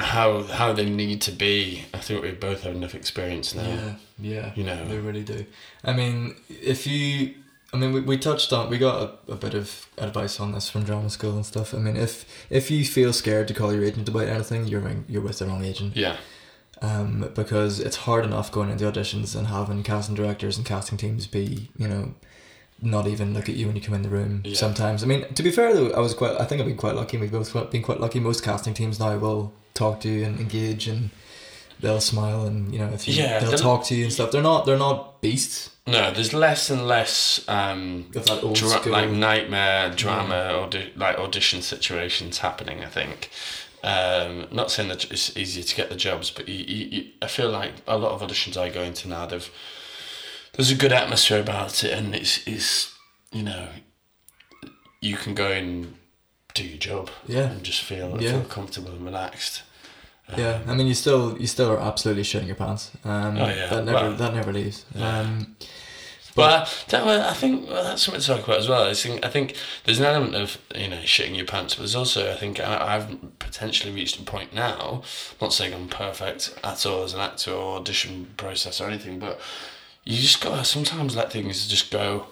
Yeah. How they need to be. I think we both have enough experience now. Yeah. They really do. I mean, we touched on, we got a bit of advice on this from drama school and stuff. I mean, if you feel scared to call your agent about anything, you're with the wrong agent. Yeah. Because it's hard enough going into auditions and having casting directors and casting teams be, not even look at you when you come in the room sometimes. I mean, to be fair though, I think I've been quite lucky, and we've both been quite lucky. Most casting teams now will talk to you and engage, and they'll smile, and you know, if you, they'll talk to you and stuff. They're not beasts. No, there's less and less nightmare drama or audition situations happening, I think. Not saying that it's easier to get the jobs, but I feel like a lot of auditions I go into now, there's a good atmosphere about it, and it's you know, you can go and do your job and just feel comfortable and relaxed. I mean, you still are absolutely shitting your pants. That never leaves. Yeah. But I think that's something to talk about as well. I think there's an element of, you know, shitting your pants, but there's also, I think I've potentially reached a point now. Not saying I'm perfect at all as an actor or audition process or anything, but you just gotta sometimes let things just go.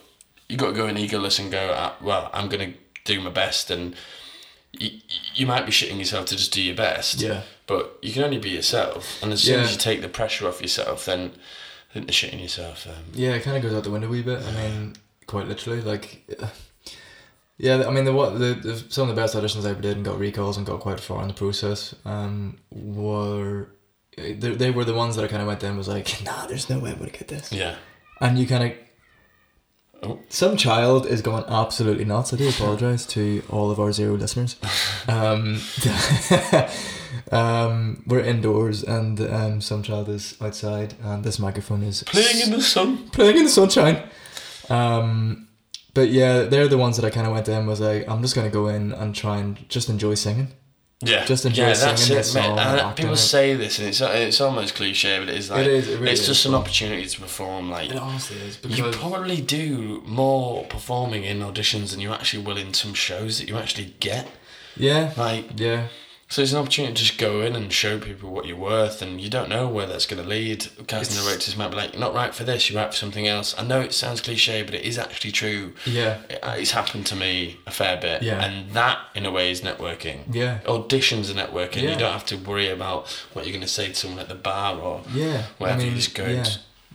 You gotta go in egoless and go, well, I'm gonna do my best, and you might be shitting yourself to just do your best. Yeah. But you can only be yourself, and as soon as you take the pressure off yourself, then I think the shitting yourself. It kind of goes out the window a wee bit. I mean, quite literally, like. Yeah, I mean, some of the best auditions I ever did and got recalls and got quite far in the process. Were they were the ones that I kind of went in was like, nah, there's no way I'm gonna get this. Yeah. And you kind of. Some child is going absolutely nuts. I do apologise to all of our zero listeners. We're indoors, and some child is outside, and this microphone is playing in the sunshine. But yeah, they're the ones that I kind of went in was like, I'm just going to go in and try and just enjoy singing. Yeah, just enjoy singing this song. And people say this, and it's almost cliche, but it's just an opportunity to perform. Like, it honestly is, because you probably do more performing in auditions than you actually will in some shows that you actually get. Yeah, so it's an opportunity to just go in and show people what you're worth, and you don't know where that's going to lead. Casting directors might be like, you're not right for this, you're right for something else. I know it sounds cliche, but it is actually true. Yeah. It's happened to me a fair bit. Yeah. And that, in a way, is networking. Yeah. Auditions are networking. Yeah. You don't have to worry about what you're going to say to someone at the bar or wherever. I mean, you just go. Yeah.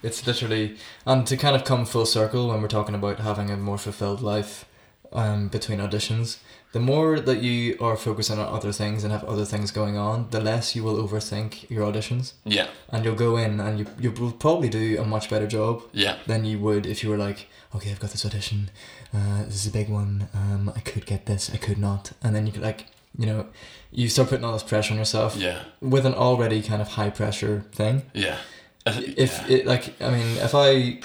It's literally... And to kind of come full circle when we're talking about having a more fulfilled life between auditions... The more that you are focusing on other things and have other things going on, the less you will overthink your auditions. Yeah. And you'll go in and you will probably do a much better job than you would if you were like, okay, I've got this audition. This is a big one. I could get this. I could not. And then you could you start putting all this pressure on yourself. Yeah. With an already kind of high pressure thing. Yeah. I think if I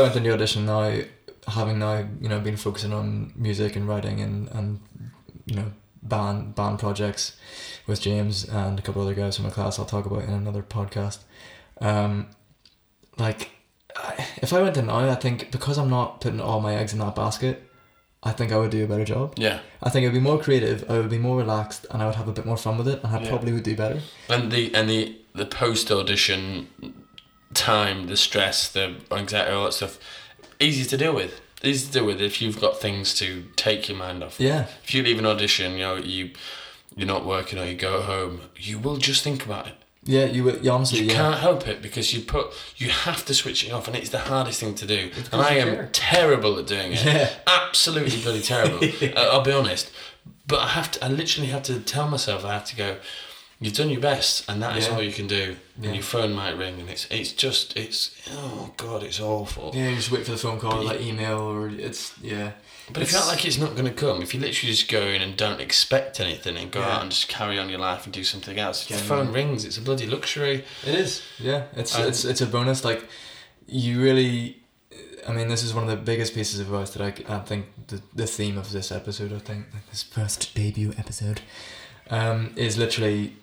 went to the audition now... Having now, you know, been focusing on music and writing and you know, band projects with James and a couple other guys from my class I'll talk about in another podcast. If I went in now, I think because I'm not putting all my eggs in that basket, I think I would do a better job. Yeah. I think I'd be more creative, I would be more relaxed, and I would have a bit more fun with it, and I probably would do better. And the post-audition time, the stress, the anxiety, all that stuff... Easy to deal with if you've got things to take your mind off. Yeah. If you leave an audition, you know, you're not working or you go home, you will just think about it. Yeah, you honestly. You can't help it because you have to switch it off, and it's the hardest thing to do. And I am terrible at doing it. Yeah. Absolutely bloody terrible. I'll be honest, but I literally have to tell myself I have to go. You've done your best, and that is all you can do. Yeah. And your phone might ring, and it's oh God, it's awful. Yeah, you just wait for the phone call or that email, or it's. But it's not like it's not going to come. If you literally just go in and don't expect anything and go out and just carry on your life and do something else. If the phone rings, it's a bloody luxury. It is. Yeah, it's a bonus. Like, you really... I mean, this is one of the biggest pieces of advice that I think the theme of this episode, I think, this first debut episode, is literally...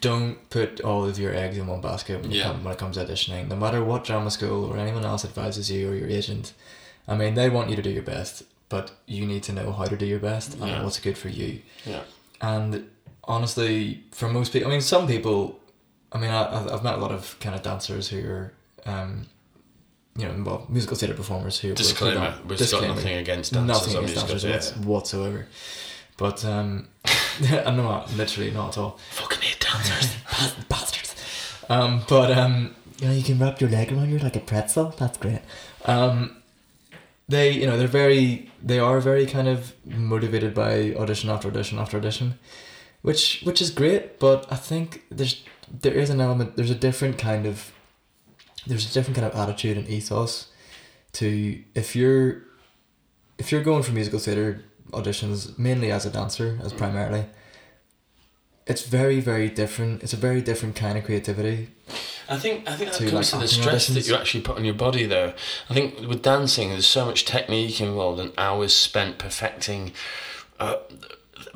Don't put all of your eggs in one basket when it comes to auditioning. No matter what drama school or anyone else advises you or your agent, I mean, they want you to do your best, but you need to know how to do your best and what's good for you. Yeah. And honestly, for most people, I mean, some people, I mean, I've met a lot of kind of dancers who are, musical theatre performers who... Disclaimer, we've got nothing against dancers. Nothing against dancers whatsoever. But, I'm not, literally not at all. Fucking hate dancers. Bastards. You can wrap your leg around you like a pretzel. That's great. They, you know, they are very kind of motivated by audition after audition after audition, which is great. But I think there is an element. There's a different kind of attitude and ethos to if you're going for musical theatre auditions mainly as a dancer, as primarily. It's very, very different. It's a very different kind of creativity. I think that comes to the stress that you actually put on your body, though. I think with dancing, there's so much technique involved and hours spent perfecting,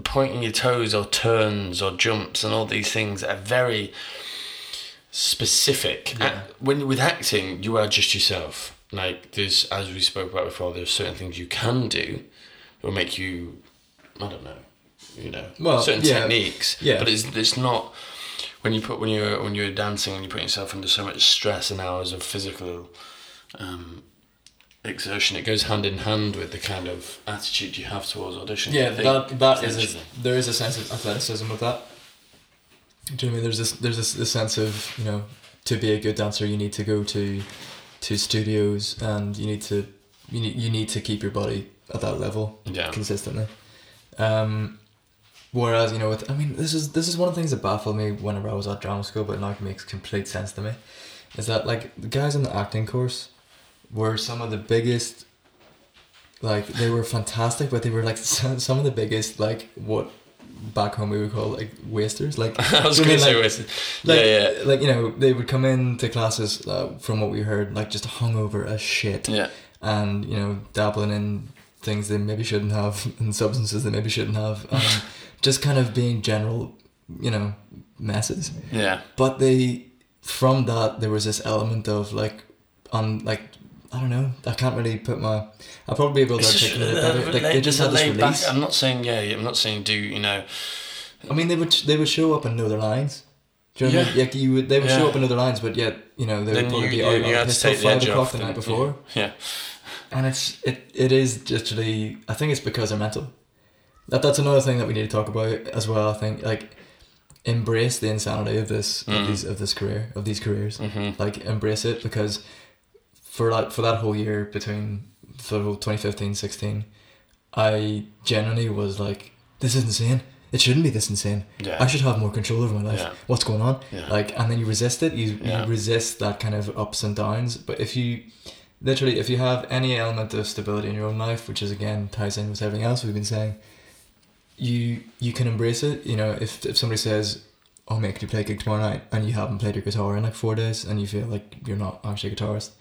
pointing your toes or turns or jumps and all these things that are very specific. Yeah. With acting, you are just yourself. Like, there's, as we spoke about before, there's certain things you can do that will make you, I don't know, you know, well, certain techniques. Yeah. But it's not when you're dancing and you put yourself under so much stress and hours of physical exertion. It goes hand in hand with the kind of attitude you have towards audition. Yeah, there is a sense of athleticism with that. Do you know what I mean? There's this sense of, you know, to be a good dancer you need to go to studios and you need to keep your body at that level consistently. Whereas, you know, this is one of the things that baffled me whenever I was at drama school, but now it makes complete sense to me, is that, like, the guys in the acting course were some of the biggest, like, they were fantastic, but they were, like, some of the biggest, like, what back home we would call, like, wasters. Like, I was going to say wasters. Like, yeah. Like, you know, they would come into classes, from what we heard, like, just hungover as shit. Yeah. And, you know, dabbling in things they maybe shouldn't have and substances they maybe shouldn't have, and just kind of being general, you know, messes. Yeah. But from that, there was this element of like I don't know, I can't really put my, I'll probably be able to articulate it better. Like, they just had this release. Back. I'm not saying do, you know. I mean, they would show up and know their lines. Do you know what I mean? Like, they would show up and know their lines, but yet, you know, they would probably be out on until 5 o'clock the night before. Yeah. And it is literally, I think it's because they're mental. That's another thing that we need to talk about as well. I think, like, embrace the insanity of this, of these careers. Mm-hmm. Like, embrace it, because for that whole year between the whole 2015-16, I genuinely was like, this is insane. It shouldn't be this insane. Yeah. I should have more control over my life. Yeah. What's going on? Yeah. Like, and then you resist it. You resist that kind of ups and downs. But if you have any element of stability in your own life, which is, again, ties in with everything else we've been saying, you can embrace it. You know, if somebody says, oh mate, could you play a gig tomorrow night, and you haven't played your guitar in like 4 days, and you feel like you're not actually a guitarist,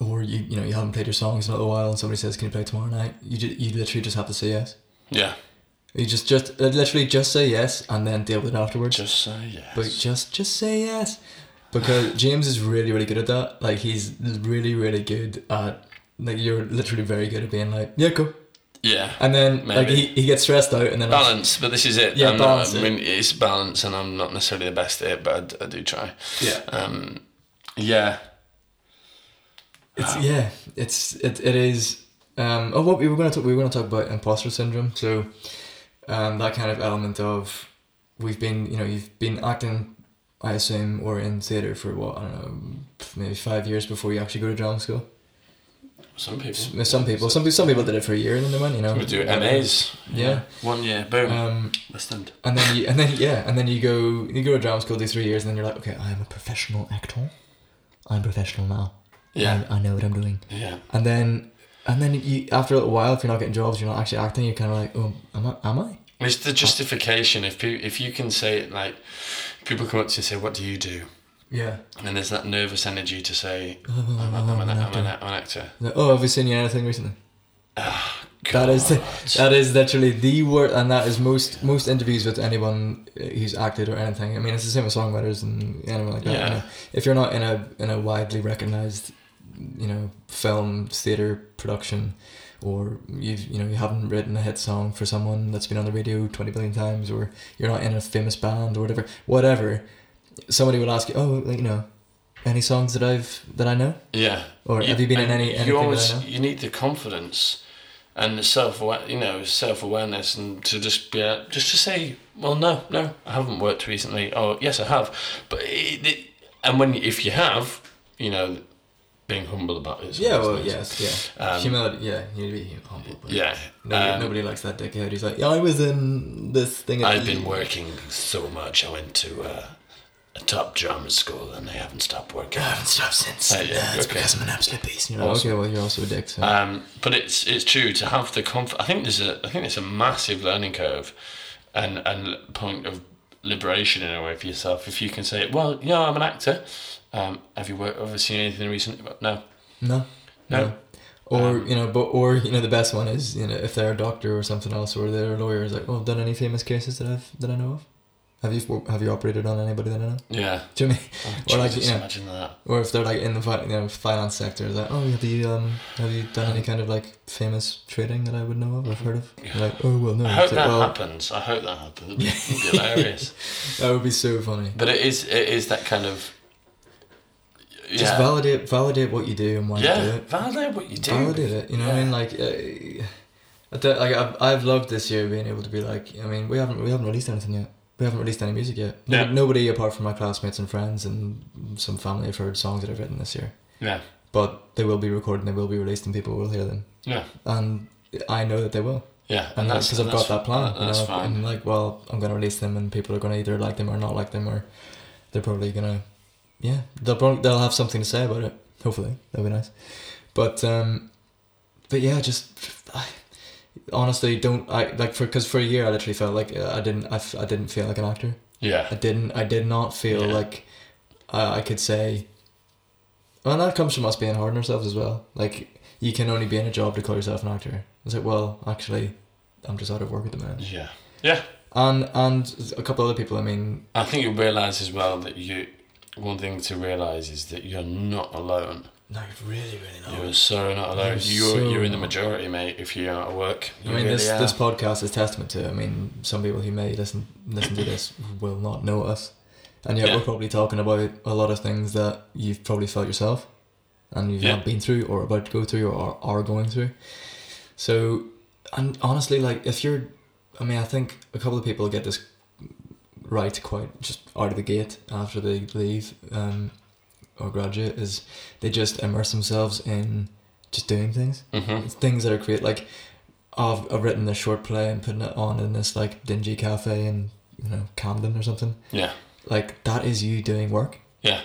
or you know you haven't played your songs in a little while, and somebody says, can you play tomorrow night, you literally just have to say yes. Yeah. You just literally just say yes, and then deal with it afterwards. Just say yes. But just say yes. Because James is really, really good at that. Like, he's really, really good at... Like, you're literally very good at being like, yeah, cool. Yeah. And then, maybe. Like, he gets stressed out and then... Balance, but this is it. Yeah, balance. I mean, it's balance, and I'm not necessarily the best at it, but I do try. Yeah. Yeah. It's... Yeah. It is... We were going to talk about imposter syndrome. So, that kind of element of... We've been... You know, you've been acting... I assume, or in theatre for what, I don't know, maybe 5 years before you actually go to drama school. Some people did it for a year and then they went, you know. Some do MAs. Yeah. 1 year, boom. West End. And then you go to drama school, do 3 years, and then you're like, okay, I'm a professional actor. I'm professional now. Yeah. I know what I'm doing. Yeah. And then you, after a little while, if you're not getting jobs, you're not actually acting. You're kind of like, oh, am I? It's the justification. If you can say it, like, people come up to you and say, what do you do? Yeah. And then there's that nervous energy to say, I'm an actor. Oh, have you seen you anything recently? Oh, God. That is literally the word, and that is most interviews with anyone who's acted or anything. I mean, it's the same with songwriters and anyone like that. Yeah. You know? If you're not in a widely recognised, you know, film, theatre production, or you haven't written a hit song for someone that's been on the radio 20 billion times, or you're not in a famous band or whatever, somebody will ask you, oh, you know, any songs that I know? Yeah. Or have you been in anything that I know? You need the confidence and the self-awareness and to just be able, just to say, well, no, I haven't worked recently. Oh, yes, I have. But if you have, you know, being humble about it. Yeah, well, yes, yeah. Humility, yeah, you need to be humble. But yeah. Nobody likes that dickhead who's like, yeah, I was in this thing. I've been working so much. I went to a top drama school and they haven't stopped working. I haven't stopped since. It's because I'm an absolute beast. You know, awesome. Okay, well, you're also a dick. So. But it's true to have the comfort. I think there's a massive learning curve and point of liberation in a way for yourself if you can say, well, you know, I'm an actor. Have you ever seen anything recently? No. Or the best one is, you know, if they're a doctor or something else, or they're a lawyer, is like, well, done any famous cases that I know of? Have you operated on anybody that I know? Yeah. Do you know what I mean? Oh, or like, you know, imagine that. Or if they're like in the finance sector, is like, oh, have you done any kind of like famous trading that I would know of or have heard of? Yeah. Like, oh well, no. I hope that happens. I hope that happens. It'd be hilarious. That would be so funny. But it is that kind of. Yeah. Just validate what you do and why you do it. Validate what you do. Validate it. You know what I mean? Like, I've loved this year being able to be like, I mean, we haven't released anything yet. We haven't released any music yet. Yeah. Nobody apart from my classmates and friends and some family have heard songs that I've written this year. Yeah. But they will be recorded, they will be released, and people will hear them. Yeah. And I know that they will. Yeah. And that's because I've got that plan. That's fine. I'm like, well, I'm going to release them and people are going to either like them or not like them, or they're probably going to... Yeah, they'll have something to say about it. Hopefully, that'll be nice. But yeah, honestly, for a year I literally felt like I didn't feel like an actor. Yeah, I did not feel like I could say. And that comes from us being hard on ourselves as well. Like, you can only be in a job to call yourself an actor. It's like, well, actually, I'm just out of work at the minute. Yeah, yeah. And a couple other people. I mean, I think you realise as well that you. One thing to realise is that you're not alone. No, you're really, really not. You're so not alone. You're in the majority, mate, if you're out of work. This podcast is testament to it. I mean, some people who may listen to this will not know us. And yet we're probably talking about a lot of things that you've probably felt yourself and you've not been through or about to go through or are going through. So, and honestly, like, I think a couple of people get this right quite just out of the gate after they leave or graduate, is they just immerse themselves in just doing things. Mm-hmm. Things that are great. Like, I've written this short play and putting it on in this like dingy cafe in, you know, Camden or something. Yeah. Like, that is you doing work. Yeah.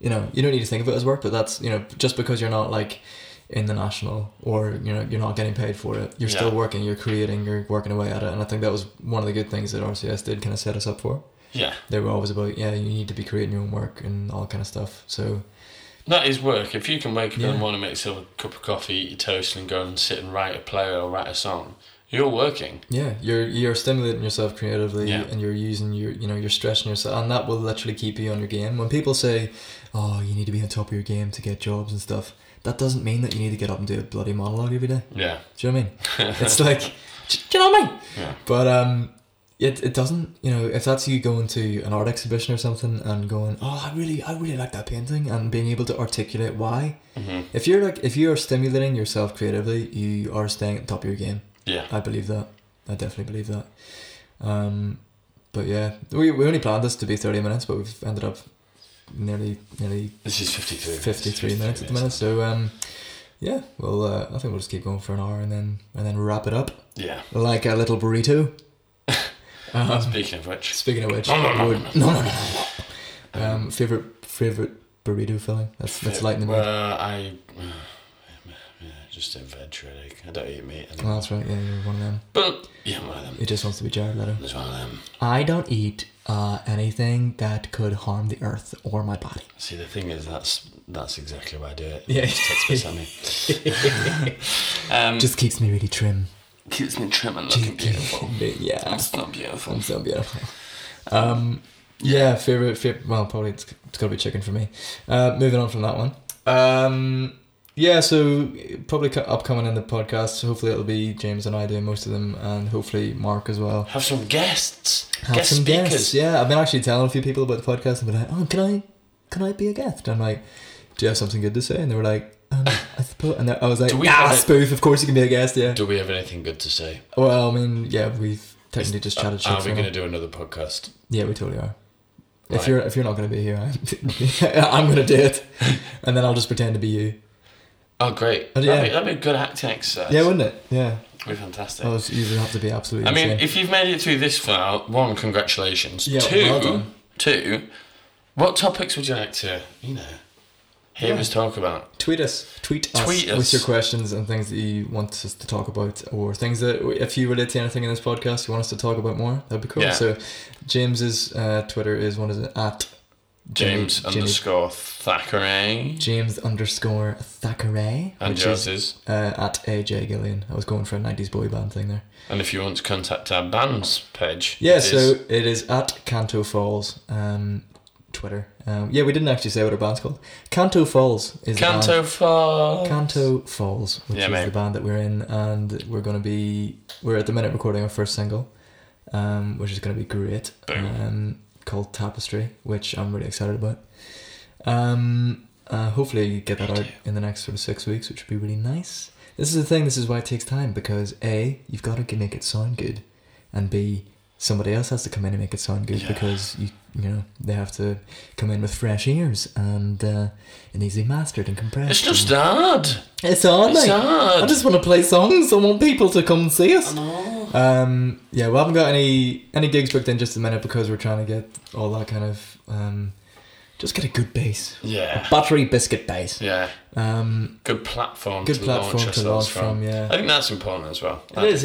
You know, you don't need to think of it as work, but that's, you know, just because you're not like in the National, or, you know, you're not getting paid for it, you're still working, you're creating, you're working away at it. And I think that was one of the good things that RCS did kind of set us up for. Yeah. They were always about, you need to be creating your own work and all kind of stuff. So that is work. If you can wake up in the morning, make yourself a cup of coffee, eat your toast and go and sit and write a play or write a song, you're working. Yeah. You're stimulating yourself creatively and you're using you're stretching yourself, and that will literally keep you on your game. When people say, oh, you need to be on top of your game to get jobs and stuff, that doesn't mean that you need to get up and do a bloody monologue every day. Yeah. Do you know what I mean? It's like, do you know what I mean? Yeah. But it doesn't, you know, if that's you going to an art exhibition or something and going, oh, I really like that painting, and being able to articulate why. Mm-hmm. If you are stimulating yourself creatively, you are staying at the top of your game. Yeah. I believe that. I definitely believe that. But yeah, we only planned this to be 30 minutes, but we've ended up nearly this is 53 minutes at the minute, so well, I think we'll just keep going for an hour and then wrap it up like a little burrito. Speaking of which no. Favorite burrito filling that's lightening the mood. Just a veg, really. I don't eat meat anymore. Oh, that's right, you're one of them. But, I'm one of them. He just wants to be Jared Leto. He's one of them. I don't eat anything that could harm the earth or my body. See, the thing is, that's exactly why I do it. Yeah. It just takes me just keeps me really trim. Keeps me trim and looking beautiful. Yeah. I'm so beautiful. Yeah, favourite, well, probably it's got to be chicken for me. Moving on from that one. Yeah, so probably upcoming in the podcast, hopefully it'll be James and I doing most of them, and hopefully Mark as well. Have some guests. Guest speakers. Yeah, I've been actually telling a few people about the podcast and been like, oh, can I be a guest? And I'm like, do you have something good to say? And they were like, I suppose. And I was like, spoof, of course you can be a guest, yeah. Do we have anything good to say? Well, I mean, yeah, we've technically just chatted shit. Are we going to do another podcast? Yeah, we totally are. Right. If you're not going to be here, I'm going to do it, and then I'll just pretend to be you. Oh, great! But, yeah. That'd be a good acting exercise. Yeah, wouldn't it? Yeah, it'd be fantastic. Well, you would have to be absolutely. I mean, insane. If you've made it through this far, one, congratulations. Yeah, well done. Two, what topics would you like to hear us talk about? Tweet us with your questions and things that you want us to talk about, or things that if you relate to anything in this podcast you want us to talk about more, that'd be cool. Yeah. So James's Twitter is at James_Thackeray. James_Thackeray. And yours is? At AJ Gillian. I was going for a 90s boy band thing there. And if you want to contact our band's page. Yeah, it is at Canto Falls Twitter. We didn't actually say what our band's called. Canto Falls is the band that we're in, and we're at the minute recording our first single, which is going to be great. Boom. Called Tapestry, which I'm really excited about. Hopefully you get that out in the next sort of 6 weeks, which would be really nice. This is the thing, this is why it takes time, because A, you've got to make it sound good, and B, somebody else has to come in and make it sound good, because they have to come in with fresh ears, and it needs to be mastered and compressed. It's just hard. It's hard, mate. I just want to play songs. I want people to come and see us. I know. We haven't got any gigs booked in just a minute, because we're trying to get all that kind of just get a good base. Yeah. A buttery biscuit base. Yeah. Good platform to launch from. Yeah. I think that's important as well. It is.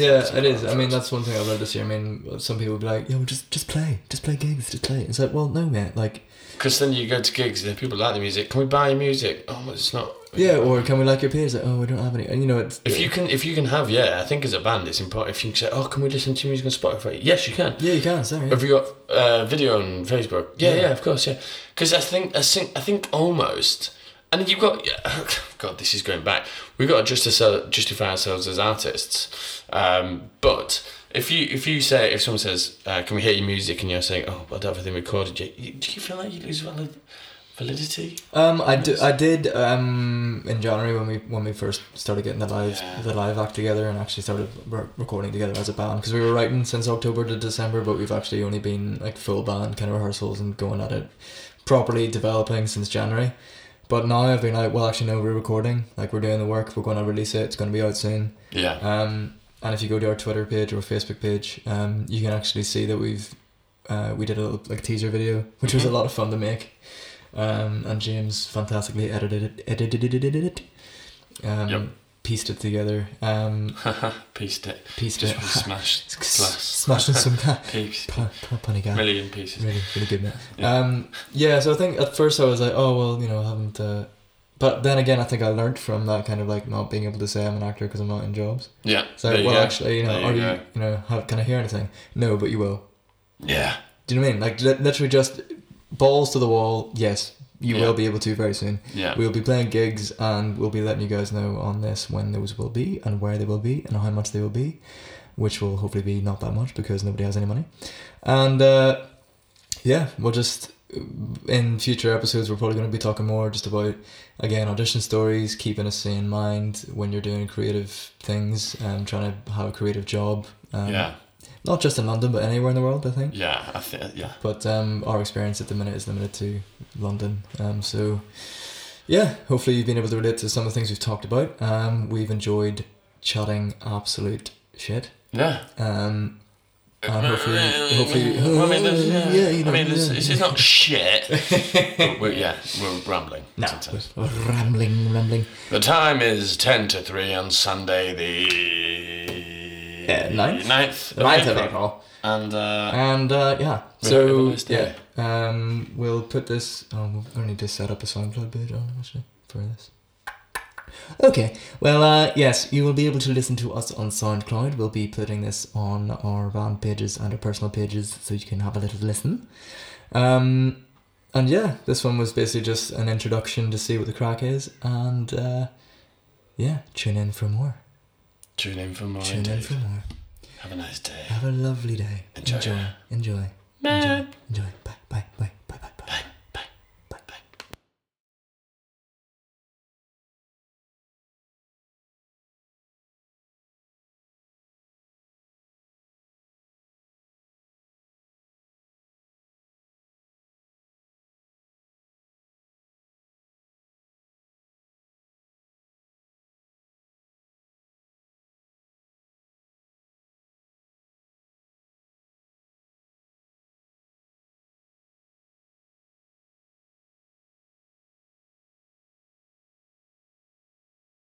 I mean, that's one thing I've learned this year. I mean, some people will be like, well, just play gigs. It's like, well, no, man. Like, because then you go to gigs and people like the music. Can we buy your music? Oh, it's not. Yeah, or can we like your peers? Like, oh, we don't have any. And it's if you can have, I think as a band it's important. If you can say, oh, can we listen to music on Spotify? Yes, you can. Yeah, you can. Sorry. Have you got video on Facebook? Yeah, of course. Yeah, because I think almost. And you've got, God, this is going back. We've got to justify ourselves as artists. But if someone says, can we hear your music? And you're saying, oh, I don't have anything recorded yet. Do you feel like you lose validity? I did in January when we first started getting the live act together and actually started recording together as a band, because we were writing since October to December, but we've actually only been like full band kind of rehearsals and going at it properly developing since January. But now I've been like, well, actually no, we're recording, like we're doing the work, we're going to release it, it's going to be out soon. Yeah. And if you go to our Twitter page or Facebook page, you can actually see that we did a little like teaser video, which was a lot of fun to make. And James fantastically edited it. Yep. Pieced it together. Pieced it. Smashed glass. Smashed in some piece. Punny guy. Million pieces. Really, really good, man. Yeah. So I think at first I was like, oh, well, I haven't... But then again, I think I learnt from that kind of like not being able to say I'm an actor because I'm not in jobs. Yeah. So, actually, can I hear anything? No, but you will. Yeah. Do you know what I mean? Like, literally just... balls to the wall, yes, you will be able to very soon. Yeah. We'll be playing gigs and we'll be letting you guys know on this when those will be and where they will be and how much they will be, which will hopefully be not that much because nobody has any money. And we'll just, in future episodes, we're probably going to be talking more just about, again, audition stories, keeping a sane mind when you're doing creative things and trying to have a creative job. Not just in London, but anywhere in the world, I think. Yeah, yeah. But our experience at the minute is limited to London. Hopefully you've been able to relate to some of the things we've talked about. We've enjoyed chatting absolute shit. Yeah. And hopefully. This is not shit. But we're rambling. No, we're rambling. The time is 10 to 3 on Sunday the... 9th of April. We'll put this... Oh, we'll need to set up a SoundCloud page on actually for this. Okay, well, yes, you will be able to listen to us on SoundCloud. We'll be putting this on our band pages and our personal pages so you can have a little listen. This one was basically just an introduction to see what the crack is. And, tune in for more. Tune in for more. Have a nice day. Have a lovely day. Enjoy. Bye.